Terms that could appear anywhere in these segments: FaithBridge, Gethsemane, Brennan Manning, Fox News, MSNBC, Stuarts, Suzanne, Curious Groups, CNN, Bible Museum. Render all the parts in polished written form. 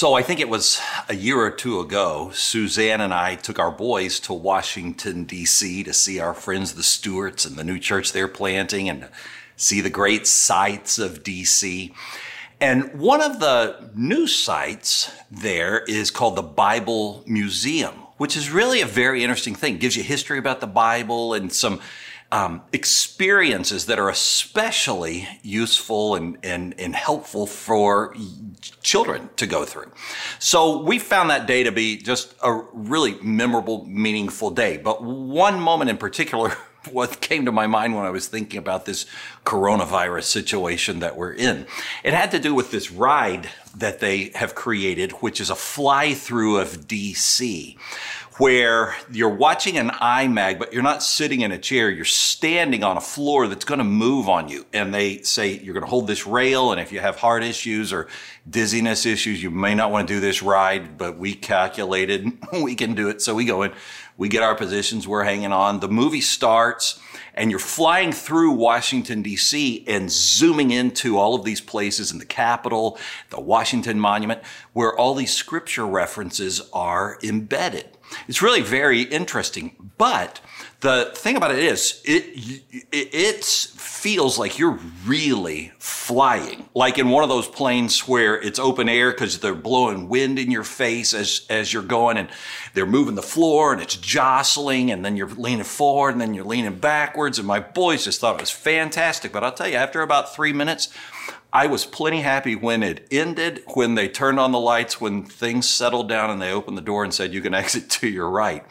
So I think it was a year or two ago, Suzanne and I took our boys to Washington, D.C. to see our friends, the Stuarts, and the new church they're planting, and see the great sights of D.C. And one of the new sites there is called the Bible Museum, which is really a very interesting thing. It gives you history about the Bible and some experiences that are especially useful and helpful for children to go through. So we found that day to be just a really memorable, meaningful day. But one moment in particular, what came to my mind when I was thinking about this coronavirus situation that we're in, it had to do with this ride that they have created, which is a fly-through of DC, where you're watching an iMag, but you're not sitting in a chair, you're standing on a floor that's gonna move on you. And they say, you're gonna hold this rail, and if you have heart issues or dizziness issues, you may not wanna do this ride, but we calculated we can do it. So we go in, we get our positions, we're hanging on. The movie starts, and you're flying through Washington, D.C. and zooming into all of these places in the Capitol, the Washington Monument, where all these scripture references are embedded. It's really very interesting, but the thing about it is, it feels like you're really flying, like in one of those planes where it's open air because they're blowing wind in your face as you're going, and they're moving the floor, and it's jostling, and then you're leaning forward, and then you're leaning backwards, and my boys just thought it was fantastic. But I'll tell you, after about 3 minutes, I was plenty happy when it ended, when they turned on the lights, when things settled down and they opened the door and said, you can exit to your right.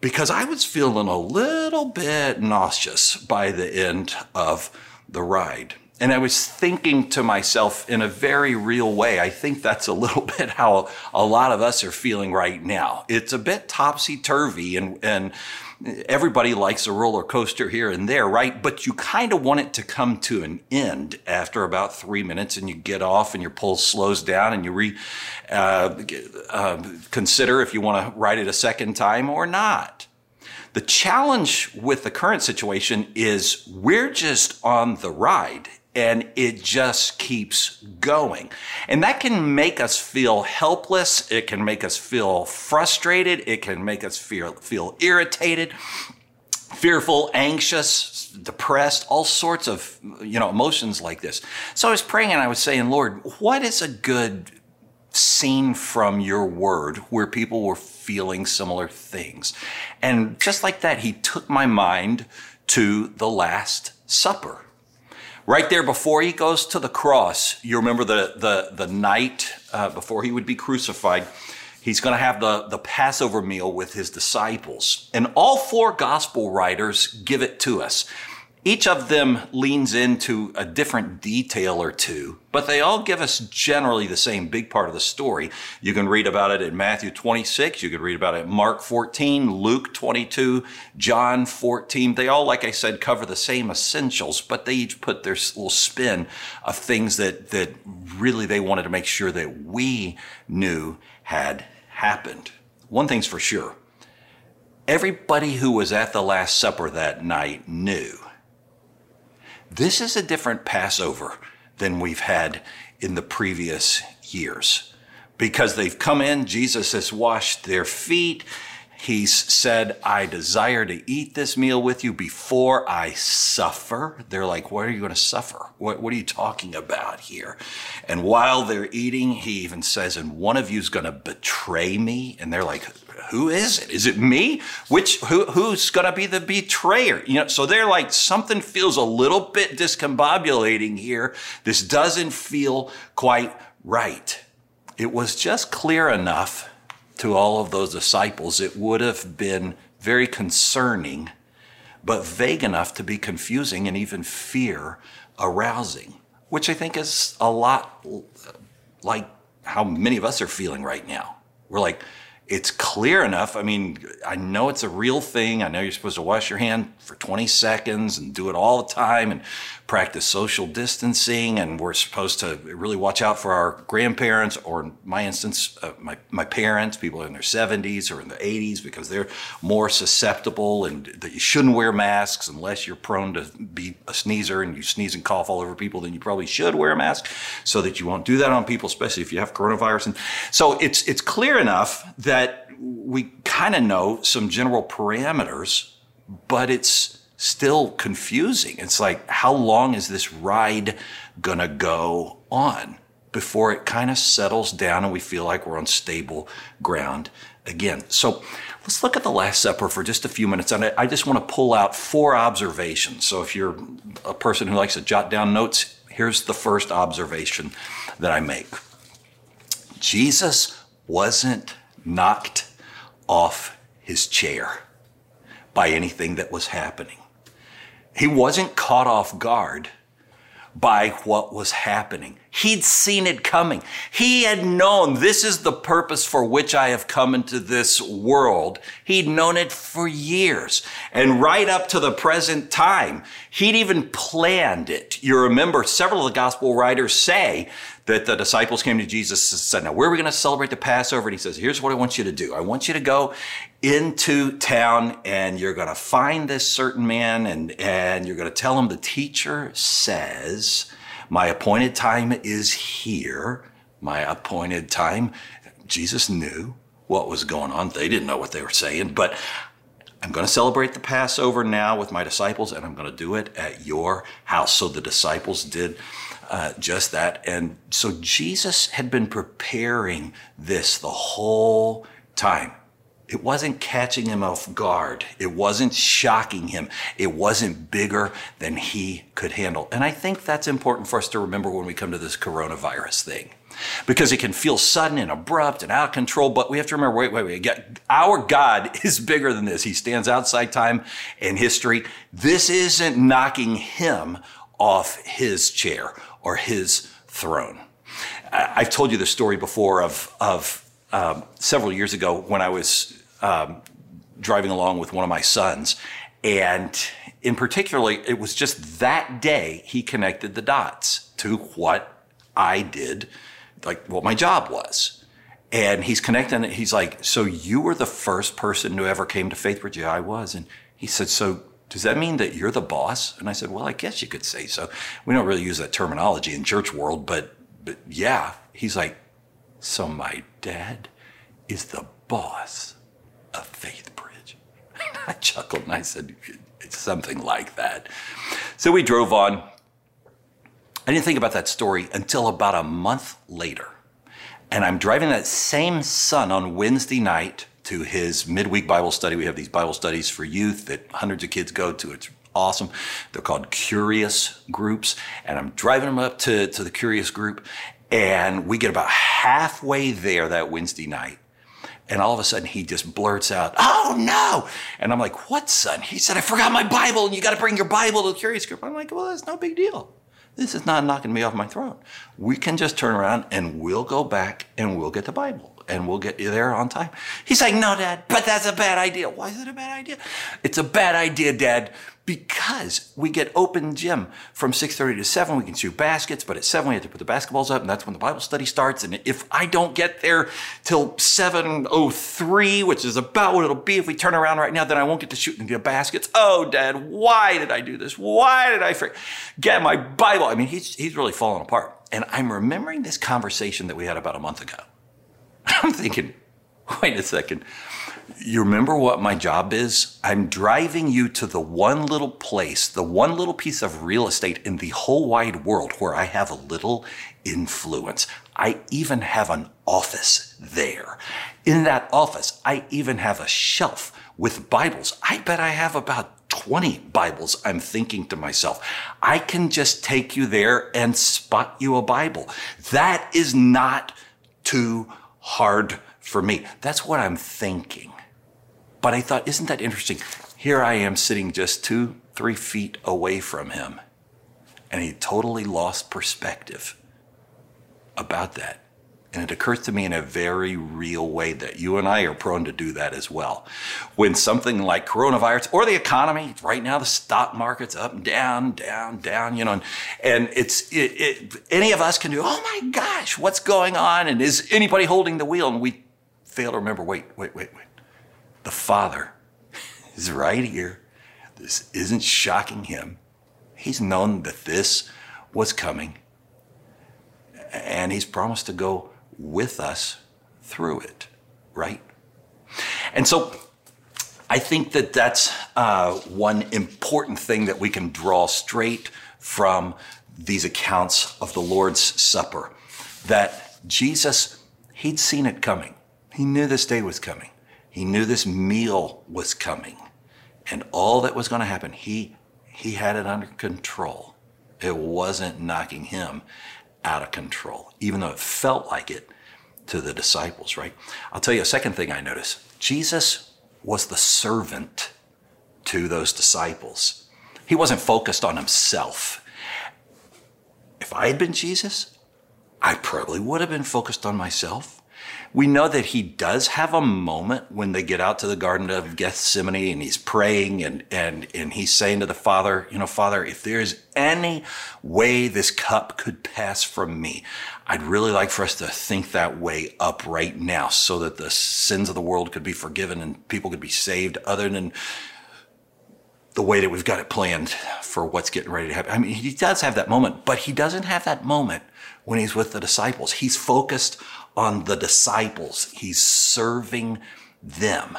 Because I was feeling a little bit nauseous by the end of the ride. And I was thinking to myself in a very real way, I think that's a little bit how a lot of us are feeling right now. It's a bit topsy-turvy, and everybody likes a roller coaster here and there, right? But you kind of want it to come to an end after about 3 minutes, and you get off and your pulse slows down, and you consider if you want to ride it a second time or not. The challenge with the current situation is we're just on the ride, and it just keeps going. And that can make us feel helpless. It can make us feel frustrated. It can make us feel irritated, fearful, anxious, depressed, all sorts of, emotions like this. So I was praying and I was saying, Lord, what is a good scene from your word where people were feeling similar things? And just like that, he took my mind to the Last Supper. Right there before he goes to the cross, you remember the night before he would be crucified, he's gonna have the Passover meal with his disciples. And all four gospel writers give it to us. Each of them leans into a different detail or two, but they all give us generally the same big part of the story. You can read about it in Matthew 26, you can read about it in Mark 14, Luke 22, John 14. They all, like I said, cover the same essentials, but they each put their little spin of things that really they wanted to make sure that we knew had happened. One thing's for sure, everybody who was at the Last Supper that night knew this is a different Passover than we've had in the previous years, because they've come in, Jesus has washed their feet. He's said, I desire to eat this meal with you before I suffer. They're like, what are you going to suffer? What are you talking about here? And while they're eating, he even says, and one of you is going to betray me. And they're like, who is it? Is it me? Who's going to be the betrayer? So they're like, something feels a little bit discombobulating here. This doesn't feel quite right. It was just clear enough to all of those disciples, it would have been very concerning, but vague enough to be confusing and even fear arousing, which I think is a lot like how many of us are feeling right now. We're like, It's clear enough. I mean, I know it's a real thing. I know you're supposed to wash your hand for 20 seconds and do it all the time and practice social distancing. And we're supposed to really watch out for our grandparents, or in my instance, my parents, people in their 70s or in their 80s, because they're more susceptible, and that you shouldn't wear masks unless you're prone to be a sneezer and you sneeze and cough all over people, then you probably should wear a mask so that you won't do that on people, especially if you have coronavirus. And so it's clear enough that we kind of know some general parameters, but it's still confusing. It's like, how long is this ride going to go on before it kind of settles down and we feel like we're on stable ground again? So let's look at the Last Supper for just a few minutes. And I just want to pull out four observations. So if you're a person who likes to jot down notes, here's the first observation that I make. Jesus wasn't knocked off his chair by anything that was happening. He wasn't caught off guard by what was happening. He'd seen it coming. He had known this is the purpose for which I have come into this world. He'd known it for years. And right up to the present time, he'd even planned it. You remember several of the gospel writers say that the disciples came to Jesus and said, now where are we going to celebrate the Passover? And he says, here's what I want you to do. I want you to go into town and you're going to find this certain man and you're going to tell him the teacher says, my appointed time is here. My appointed time. Jesus knew what was going on. They didn't know what they were saying, but I'm going to celebrate the Passover now with my disciples, and I'm going to do it at your house. So the disciples did just that. And so Jesus had been preparing this the whole time. It wasn't catching him off guard. It wasn't shocking him. It wasn't bigger than he could handle. And I think that's important for us to remember when we come to this coronavirus thing, because it can feel sudden and abrupt and out of control. But we have to remember, wait, our God is bigger than this. He stands outside time and history. This isn't knocking him off his chair or his throne. I've told you the story before of several years ago when I was driving along with one of my sons. And in particular, it was just that day he connected the dots to what I did, like what my job was. And he's connecting it. He's like, so you were the first person who ever came to FaithBridge? Yeah, I was. And he said, so does that mean that you're the boss? And I said, well, I guess you could say so. We don't really use that terminology in church world, but yeah. He's like, so my dad is the boss of FaithBridge. I chuckled and I said, it's something like that. So we drove on. I didn't think about that story until about a month later. And I'm driving that same son on Wednesday night to his midweek Bible study. We have these Bible studies for youth that hundreds of kids go to. It's awesome. They're called Curious Groups. And I'm driving them up to the Curious Group. And we get about halfway there that Wednesday night. And all of a sudden he just blurts out, oh no. And I'm like, what, son? He said, I forgot my Bible and you got to bring your Bible to the Curious Group. I'm like, well, that's no big deal. This is not knocking me off my throne. We can just turn around and we'll go back and we'll get the Bible and we'll get you there on time. He's like, no, Dad, but that's a bad idea. Why is it a bad idea? It's a bad idea, Dad, because we get open gym from 6:30 to 7. We can shoot baskets, but at 7 we have to put the basketballs up, and that's when the Bible study starts. And if I don't get there till 7:03, which is about what it'll be if we turn around right now, then I won't get to shoot the baskets. Oh, Dad, why did I do this? Why did I forget my Bible? I mean, he's really falling apart. And I'm remembering this conversation that we had about a month ago. I'm thinking, wait a second. You remember what my job is? I'm driving you to the one little place, the one little piece of real estate in the whole wide world where I have a little influence. I even have an office there. In that office, I even have a shelf with Bibles. I bet I have about 20 Bibles, I'm thinking to myself. I can just take you there and spot you a Bible. That is not too hard for me. That's what I'm thinking. But I thought, isn't that interesting? Here I am sitting just 2-3 feet away from him, and he totally lost perspective about that. And it occurs to me in a very real way that you and I are prone to do that as well. When something like coronavirus or the economy, right now the stock market's up and down, down, down, you know, and any of us can do, oh my gosh, what's going on? And is anybody holding the wheel? And we fail to remember, wait. The Father is right here. This isn't shocking him. He's known that this was coming, and he's promised to go with us through it, right? And so I think that that's one important thing that we can draw straight from these accounts of the Lord's Supper, that Jesus, he'd seen it coming. He knew this day was coming. He knew this meal was coming, and all that was going to happen, he had it under control. It wasn't knocking him out of control, even though it felt like it to the disciples, right? I'll tell you a second thing I noticed. Jesus was the servant to those disciples. He wasn't focused on himself. If I had been Jesus, I probably would have been focused on myself. We know that he does have a moment when they get out to the Garden of Gethsemane and he's praying and he's saying to the Father, you know, Father, if there's any way this cup could pass from me, I'd really like for us to think that way up right now so that the sins of the world could be forgiven and people could be saved other than the way that we've got it planned for what's getting ready to happen. I mean, he does have that moment, but he doesn't have that moment when he's with the disciples. He's focused on the disciples. He's serving them.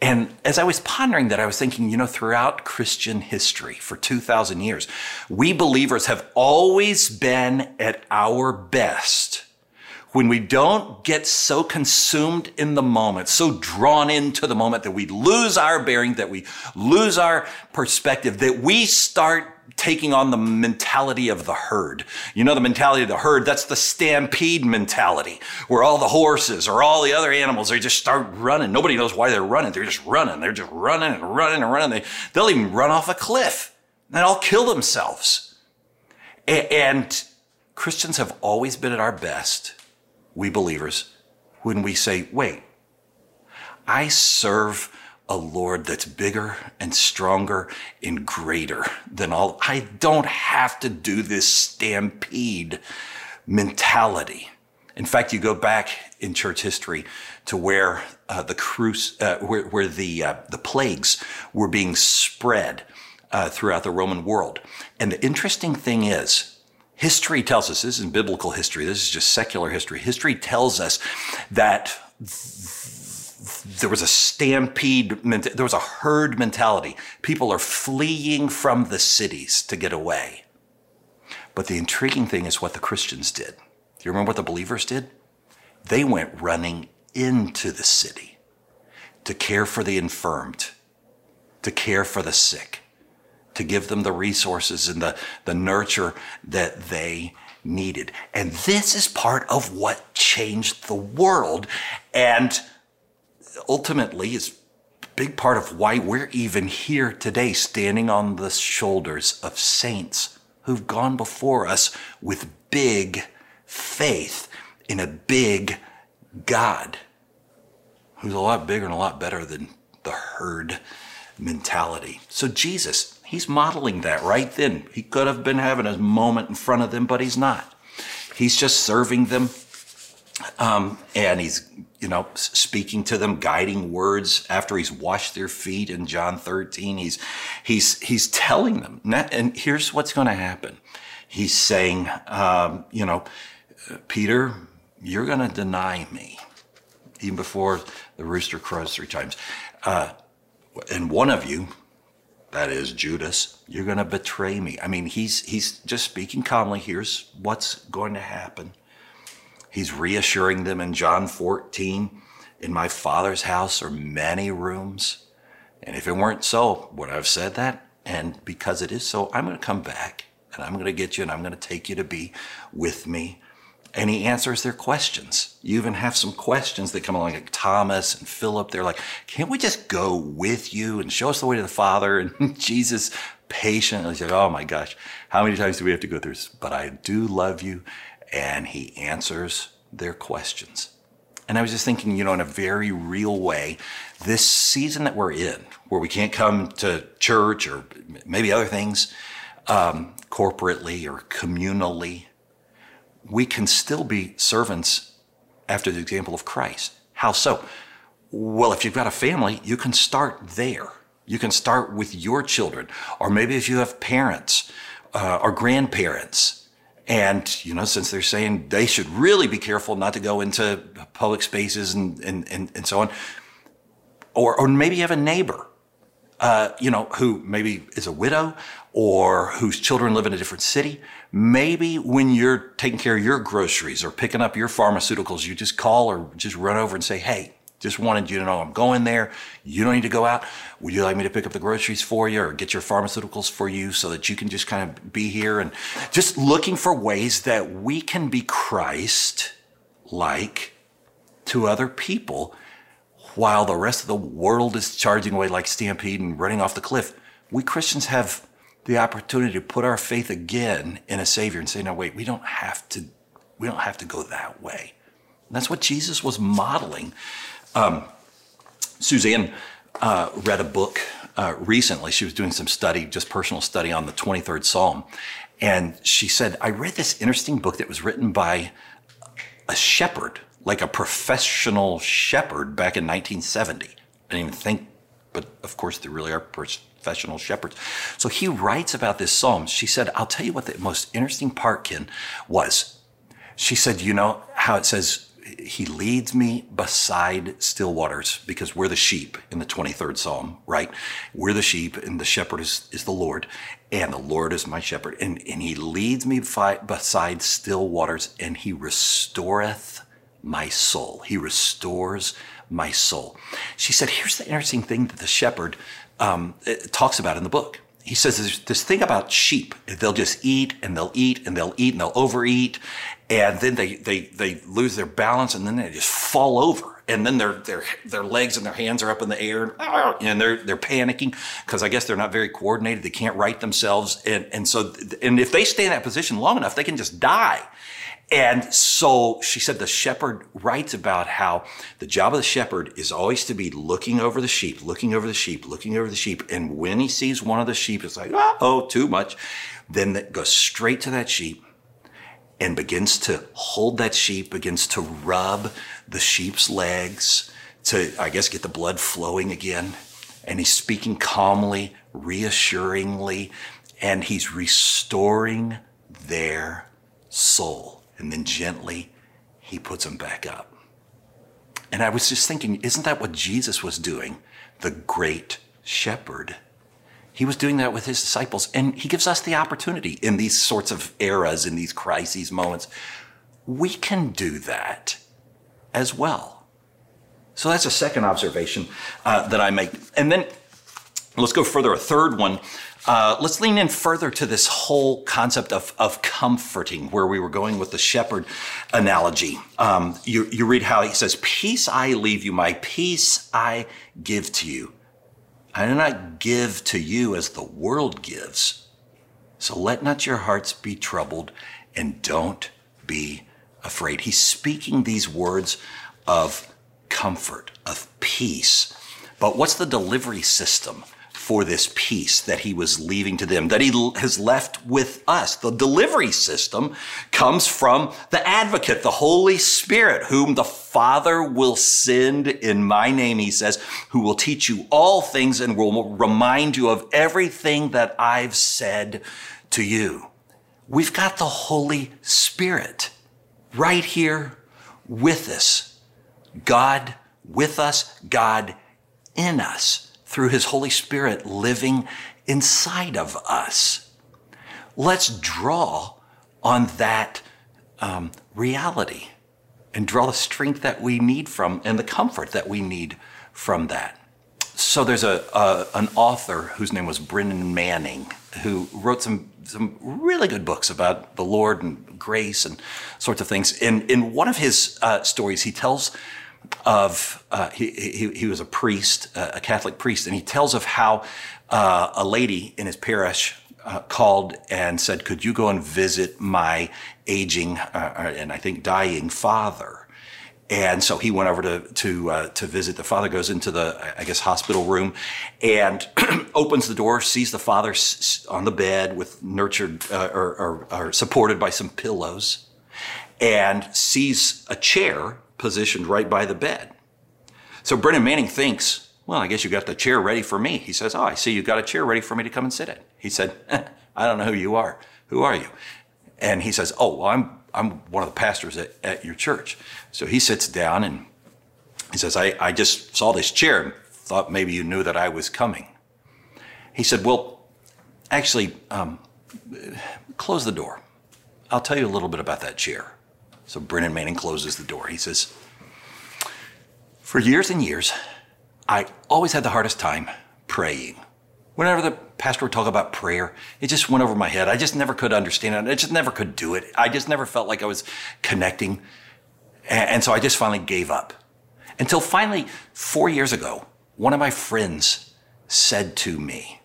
And as I was pondering that, I was thinking, you know, throughout Christian history for 2,000 years, we believers have always been at our best when we don't get so consumed in the moment, so drawn into the moment that we lose our bearing, that we lose our perspective, that we start taking on the mentality of the herd. You know, the mentality of the herd, that's the stampede mentality, where all the horses or all the other animals, they just start running. Nobody knows why they're running. They're just running. They're just running and running and running. They'll even run off a cliff and all kill themselves. And Christians have always been at our best, we believers, when we say, wait, I serve a Lord that's bigger and stronger and greater than all. I don't have to do this stampede mentality. In fact, you go back in church history to where the plagues were being spread throughout the Roman world. And the interesting thing is, history tells us, this isn't biblical history, this is just secular history. History tells us that there was a stampede, there was a herd mentality. People are fleeing from the cities to get away. But the intriguing thing is what the Christians did. Do you remember what the believers did? They went running into the city to care for the infirmed, to care for the sick, to give them the resources and the nurture that they needed. And this is part of what changed the world. And ultimately, it's a big part of why we're even here today, standing on the shoulders of saints who've gone before us with big faith in a big God who's a lot bigger and a lot better than the herd mentality. So Jesus, he's modeling that right then. He could have been having a moment in front of them, but he's not. He's just serving them. And he's, you know, speaking to them, guiding words after he's washed their feet in John 13. He's telling them, and here's what's going to happen. He's saying, you know, Peter, you're going to deny me even before the rooster crows 3 times. And one of you, that is Judas, you're going to betray me. I mean, he's just speaking calmly. Here's what's going to happen. He's reassuring them in John 14, in my Father's house are many rooms. And if it weren't so, would I have said that? And because it is so, I'm going to come back and I'm going to get you and I'm going to take you to be with me. And he answers their questions. You even have some questions that come along, like Thomas and Philip. They're like, can't we just go with you and show us the way to the Father? And Jesus patiently said, oh my gosh, how many times do we have to go through this? But I do love you. And he answers their questions. And I was just thinking, you know, in a very real way, this season that we're in, where we can't come to church or maybe other things corporately or communally, we can still be servants after the example of Christ. How so? Well, if you've got a family, you can start there. You can start with your children, or maybe if you have parents or grandparents. And, you know, since they're saying they should really be careful not to go into public spaces and so on, or maybe you have a neighbor, you know, who maybe is a widow or whose children live in a different city. Maybe when you're taking care of your groceries or picking up your pharmaceuticals, you just call or just run over and say, hey, just wanted you to know I'm going there. You don't need to go out. Would you like me to pick up the groceries for you or get your pharmaceuticals for you so that you can just kind of be here? And just looking for ways that we can be Christ-like to other people while the rest of the world is charging away like stampede and running off the cliff. We Christians have the opportunity to put our faith again in a Savior and say, no, wait, we don't have to go that way. And that's what Jesus was modeling. Suzanne read a book recently. She was doing some study, just personal study on the 23rd Psalm. And she said, I read this interesting book that was written by a shepherd, like a professional shepherd back in 1970. I didn't even think, but of course there really are professional shepherds. So he writes about this psalm. She said, I'll tell you what the most interesting part, Ken, was. She said, you know how it says, he leads me beside still waters, because we're the sheep in the 23rd Psalm, right? We're the sheep and the shepherd is the Lord, and the Lord is my shepherd. And he leads me beside still waters, and he restoreth my soul. He restores my soul. She said, here's the interesting thing that the shepherd talks about in the book. He says there's this thing about sheep. They'll just eat and they'll eat and they'll eat and they'll overeat. And then they lose their balance, and then they just fall over. And then their legs and their hands are up in the air, and they're panicking because I guess they're not very coordinated. They can't right themselves. And if they stay in that position long enough, they can just die. And so she said the shepherd writes about how the job of the shepherd is always to be looking over the sheep, looking over the sheep, looking over the sheep. And when he sees one of the sheep, it's like, oh, too much. Then that goes straight to that sheep and begins to hold that sheep, begins to rub the sheep's legs to, I guess, get the blood flowing again. And he's speaking calmly, reassuringly, and he's restoring their soul. And then gently, he puts them back up. And I was just thinking, isn't that what Jesus was doing? The great shepherd. He was doing that with his disciples. And he gives us the opportunity in these sorts of eras, in these crises moments. We can do that as well. So that's a second observation that I make. And then let's go further, a third one. Let's lean in further to this whole concept of comforting, where we were going with the shepherd analogy. You read how he says, peace I leave you, my peace I give to you. I do not give to you as the world gives. So let not your hearts be troubled, and don't be afraid. He's speaking these words of comfort, of peace. But what's the delivery system for this peace that he was leaving to them, that he has left with us? The delivery system comes from the advocate, the Holy Spirit, whom the Father will send in my name, he says, who will teach you all things and will remind you of everything that I've said to you. We've got the Holy Spirit right here with us. God with us, God in us, through his Holy Spirit living inside of us. Let's draw on that reality and draw the strength that we need from and the comfort that we need from that. So there's an author whose name was Brennan Manning, who wrote some really good books about the Lord and grace and sorts of things. And in one of his stories, he tells of, he was a priest, a Catholic priest, and he tells of how a lady in his parish called and said, could you go and visit my aging and I think dying father? And so he went over to visit. The father goes into the, I guess, hospital room and opens the door, sees the father on the bed with nurtured or supported by some pillows, and sees a chair positioned right by the bed. So Brennan Manning thinks, well, I guess you got the chair ready for me. He says, oh, I see you got a chair ready for me to come and sit in. He said, I don't know who you are. Who are you? And he says, oh, well, I'm one of the pastors at your church. So he sits down and he says, I just saw this chair and thought maybe you knew that I was coming. He said, well, actually, close the door. I'll tell you a little bit about that chair. So Brennan Manning closes the door. He says, for years and years, I always had the hardest time praying. Whenever the pastor would talk about prayer, it just went over my head. I just never could understand it. I just never could do it. I just never felt like I was connecting. And so I just finally gave up. Until finally, 4 years ago, one of my friends said to me,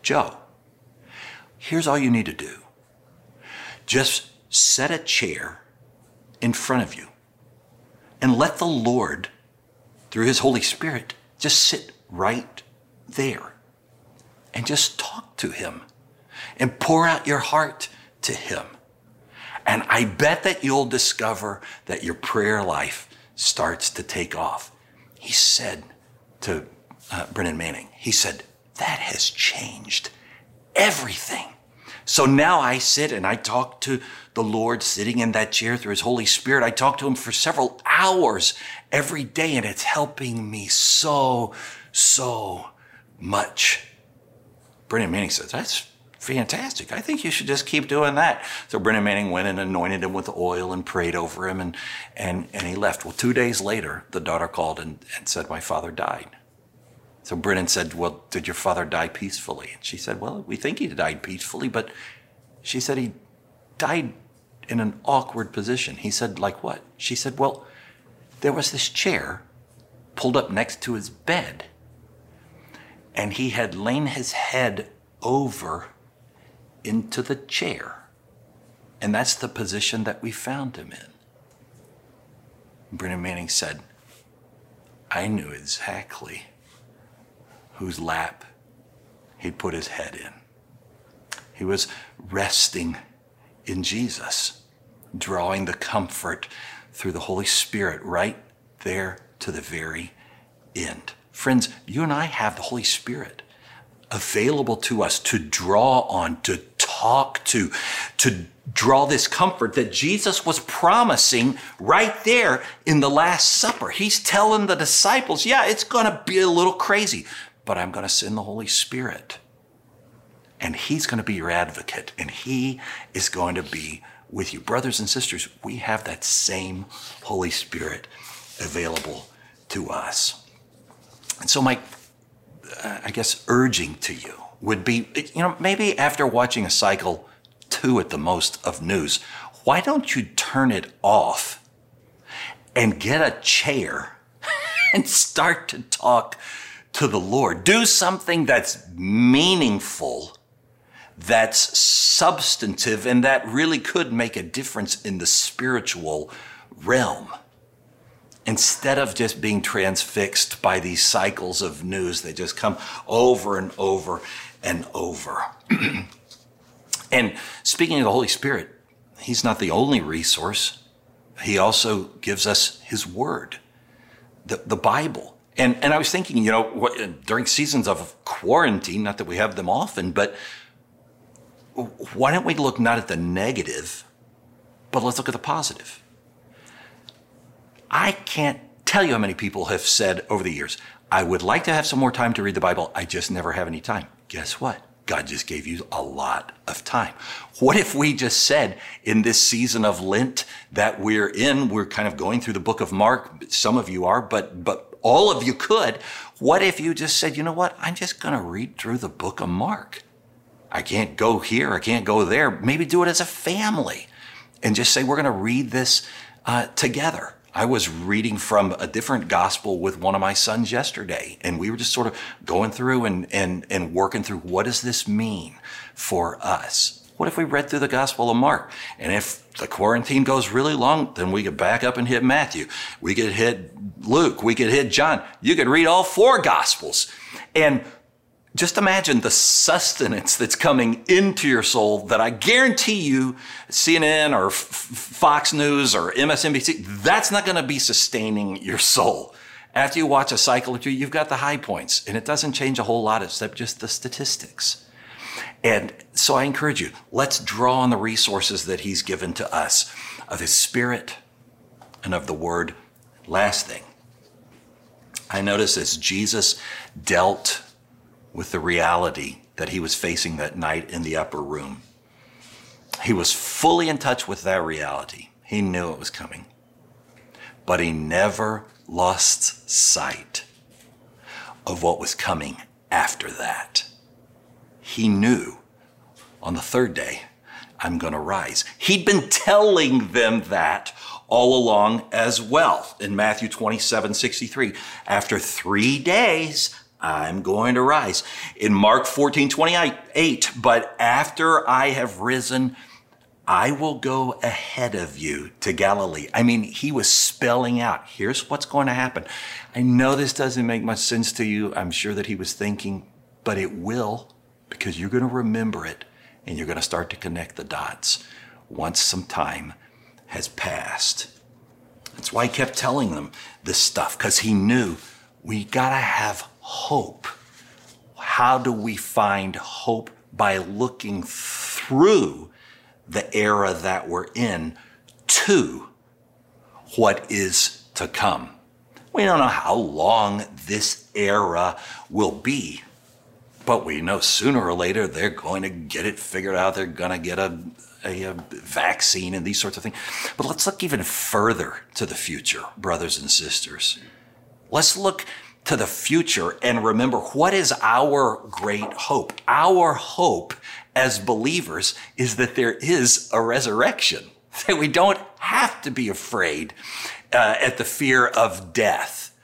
Joe, here's all you need to do. Just set a chair in front of you and let the Lord, through his Holy Spirit, just sit right there and just talk to him and pour out your heart to him. And I bet that you'll discover that your prayer life starts to take off. He said to Brennan Manning, he said, that has changed everything. So now I sit and I talk to the Lord sitting in that chair through his Holy Spirit. I talk to him for several hours every day, and it's helping me so much. Brennan Manning says, that's fantastic. I think you should just keep doing that. So Brennan Manning went and anointed him with oil and prayed over him, and he left. Well, 2 days later, the daughter called and said, my father died. So Brennan said, well, did your father die peacefully? And she said, well, we think he died peacefully, but she said he died in an awkward position. He said, like what? She said, well, there was this chair pulled up next to his bed, and he had lain his head over into the chair. And that's the position that we found him in. Brennan Manning said, I knew exactly whose lap he'd put his head in. He was resting in Jesus, drawing the comfort through the Holy Spirit right there to the very end. Friends, you and I have the Holy Spirit available to us to draw on, to talk to draw this comfort that Jesus was promising right there in the Last Supper. He's telling the disciples, yeah, it's going to be a little crazy, but I'm going to send the Holy Spirit, and he's going to be your advocate, and he is going to be with you. Brothers and sisters, we have that same Holy Spirit available to us. And so my, I guess, urging to you would be, you know, maybe after watching a cycle, two at the most, of news, why don't you turn it off and get a chair and start to talk to the Lord? Do something that's meaningful, that's substantive, and that really could make a difference in the spiritual realm, instead of just being transfixed by these cycles of news that just come over and over and over. And speaking of the Holy Spirit, he's not the only resource. He also gives us his word, the Bible. And I was thinking, you know, during seasons of quarantine, not that we have them often, but why don't we look not at the negative, but let's look at the positive. I can't tell you how many people have said over the years, I would like to have some more time to read the Bible. I just never have any time. Guess what? God just gave you a lot of time. What if we just said in this season of Lent that we're in, we're kind of going through the book of Mark. Some of you are, but all of you could. What if you just said, you know what? I'm just going to read through the book of Mark. I can't go here. I can't go there. Maybe do it as a family and just say, we're going to read this together. I was reading from a different gospel with one of my sons yesterday, and we were just sort of going through and working through, what does this mean for us? What if we read through the Gospel of Mark? And if the quarantine goes really long, then we could back up and hit Matthew. We could hit Luke. We could hit John. You could read all four Gospels. And just imagine the sustenance that's coming into your soul that I guarantee you CNN or Fox News or MSNBC, that's not going to be sustaining your soul. After you watch a cycle or two, you've got the high points, and it doesn't change a whole lot except just the statistics. And so I encourage you, let's draw on the resources that he's given to us of his Spirit and of the Word. Last thing, I notice as Jesus dealt with the reality that he was facing that night in the upper room, he was fully in touch with that reality. He knew it was coming, but he never lost sight of what was coming after that. He knew on the third day, I'm going to rise. He'd been telling them that all along as well. In Matthew 27:63, after 3 days, I'm going to rise. In Mark 14:28, but after I have risen, I will go ahead of you to Galilee. I mean, he was spelling out, here's what's going to happen. I know this doesn't make much sense to you. I'm sure that he was thinking, but it will, because you're going to remember it and you're going to start to connect the dots once some time has passed. That's why he kept telling them this stuff, because he knew we got to have hope. How do we find hope? By looking through the era that we're in to what is to come. We don't know how long this era will be, but we know sooner or later they're going to get it figured out. They're going to get a vaccine and these sorts of things. But let's look even further to the future, brothers and sisters. Let's look to the future and remember, what is our great hope? Our hope as believers is that there is a resurrection, that we don't have to be afraid at the fear of death,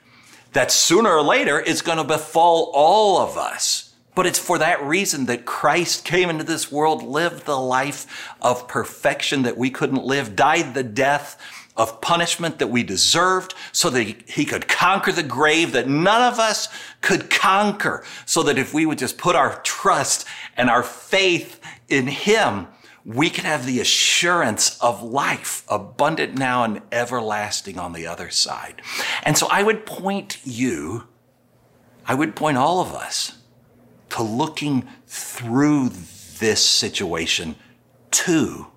that sooner or later it's going to befall all of us. But it's for that reason that Christ came into this world, lived the life of perfection that we couldn't live, died the death of punishment that we deserved, so that he could conquer the grave that none of us could conquer, so that if we would just put our trust and our faith in him, we could have the assurance of life, abundant now and everlasting on the other side. And so I would point all of us to looking through this situation to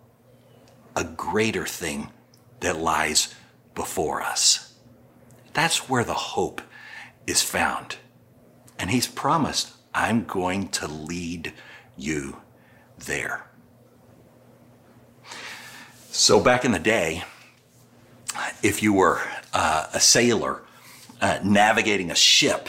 a greater thing that lies before us. That's where the hope is found. And he's promised, I'm going to lead you there. So back in the day, if you were a sailor navigating a ship,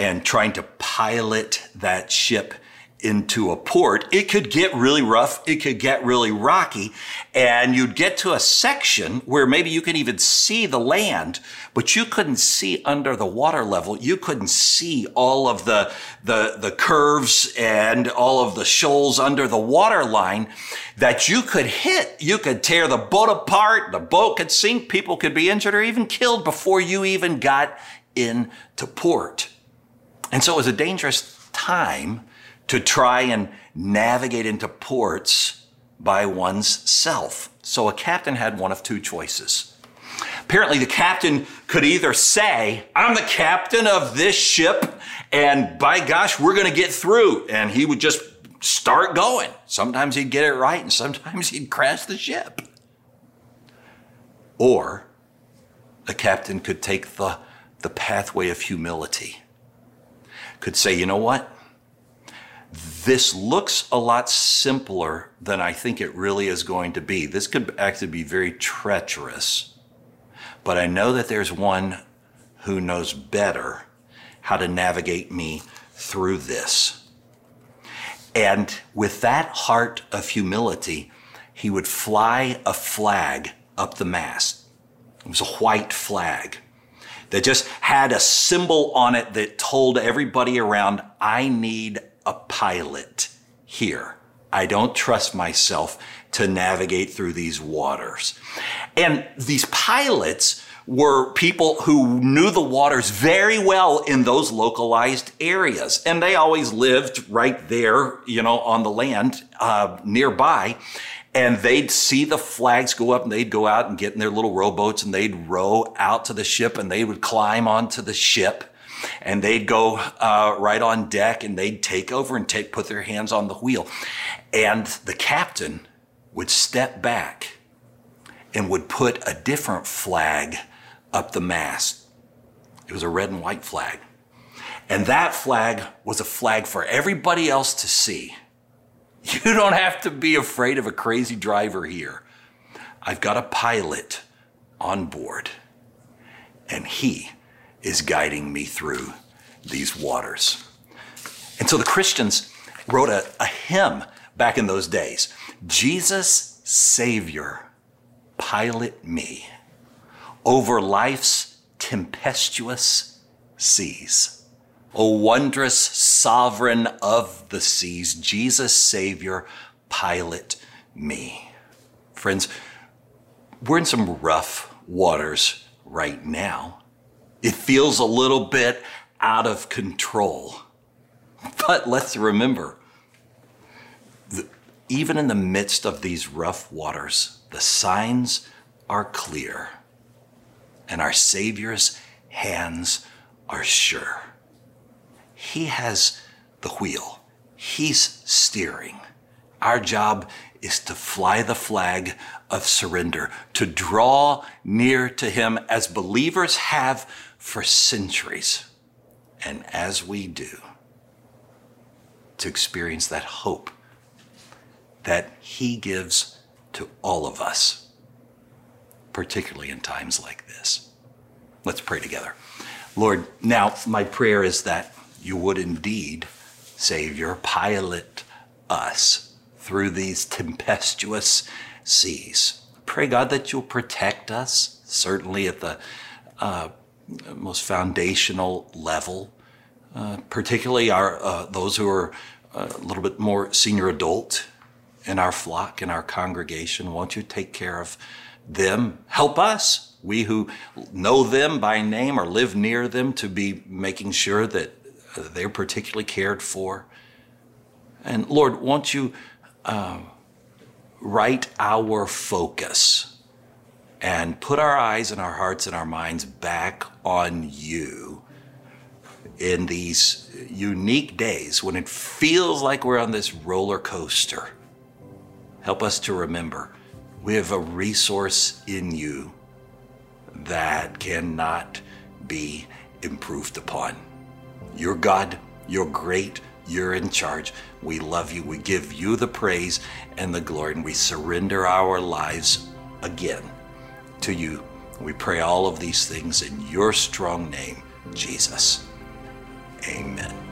and trying to pilot that ship into a port, it could get really rough, it could get really rocky, and you'd get to a section where maybe you could even see the land, but you couldn't see under the water level. You couldn't see all of the curves and all of the shoals under the water line that you could hit. You could tear the boat apart, the boat could sink, people could be injured or even killed before you even got into port. And so it was a dangerous time to try and navigate into ports by one's self. So a captain had one of two choices. Apparently the captain could either say, I'm the captain of this ship, and by gosh, we're going to get through. And he would just start going. Sometimes he'd get it right, and sometimes he'd crash the ship. Or the captain could take the pathway of humility. Could say, you know what? This looks a lot simpler than I think it really is going to be. This could actually be very treacherous, but I know that there's one who knows better how to navigate me through this. And with that heart of humility, he would fly a flag up the mast. It was a white flag that just had a symbol on it that told everybody around, I need a pilot here. I don't trust myself to navigate through these waters. And these pilots were people who knew the waters very well in those localized areas. And they always lived right there, you know, on the land nearby. And they'd see the flags go up and they'd go out and get in their little rowboats and they'd row out to the ship and they would climb onto the ship and they'd go right on deck and they'd take over and put their hands on the wheel. And the captain would step back and would put a different flag up the mast. It was a red and white flag. And that flag was a flag for everybody else to see. You don't have to be afraid of a crazy driver here. I've got a pilot on board, and he is guiding me through these waters. And so the Christians wrote a hymn back in those days. Jesus, Savior, pilot me over life's tempestuous seas. O wondrous sovereign of the seas, Jesus, Savior, pilot me. Friends, we're in some rough waters right now. It feels a little bit out of control. But let's remember, even in the midst of these rough waters, the signs are clear and our Savior's hands are sure. He has the wheel. He's steering. Our job is to fly the flag of surrender, to draw near to him as believers have for centuries. And as we do, to experience that hope that he gives to all of us, particularly in times like this. Let's pray together. Lord, now my prayer is that you would indeed, Savior, pilot us through these tempestuous seas. Pray, God, that you'll protect us, certainly at the most foundational level, particularly our those who are a little bit more senior adult in our flock, in our congregation. Won't you take care of them? Help us, we who know them by name or live near them, to be making sure that they're particularly cared for. And Lord, won't you right our focus and put our eyes and our hearts and our minds back on you in these unique days when it feels like we're on this roller coaster. Help us to remember we have a resource in you that cannot be improved upon. You're God, you're great, you're in charge. We love you, we give you the praise and the glory, and we surrender our lives again to you. We pray all of these things in your strong name, Jesus. Amen.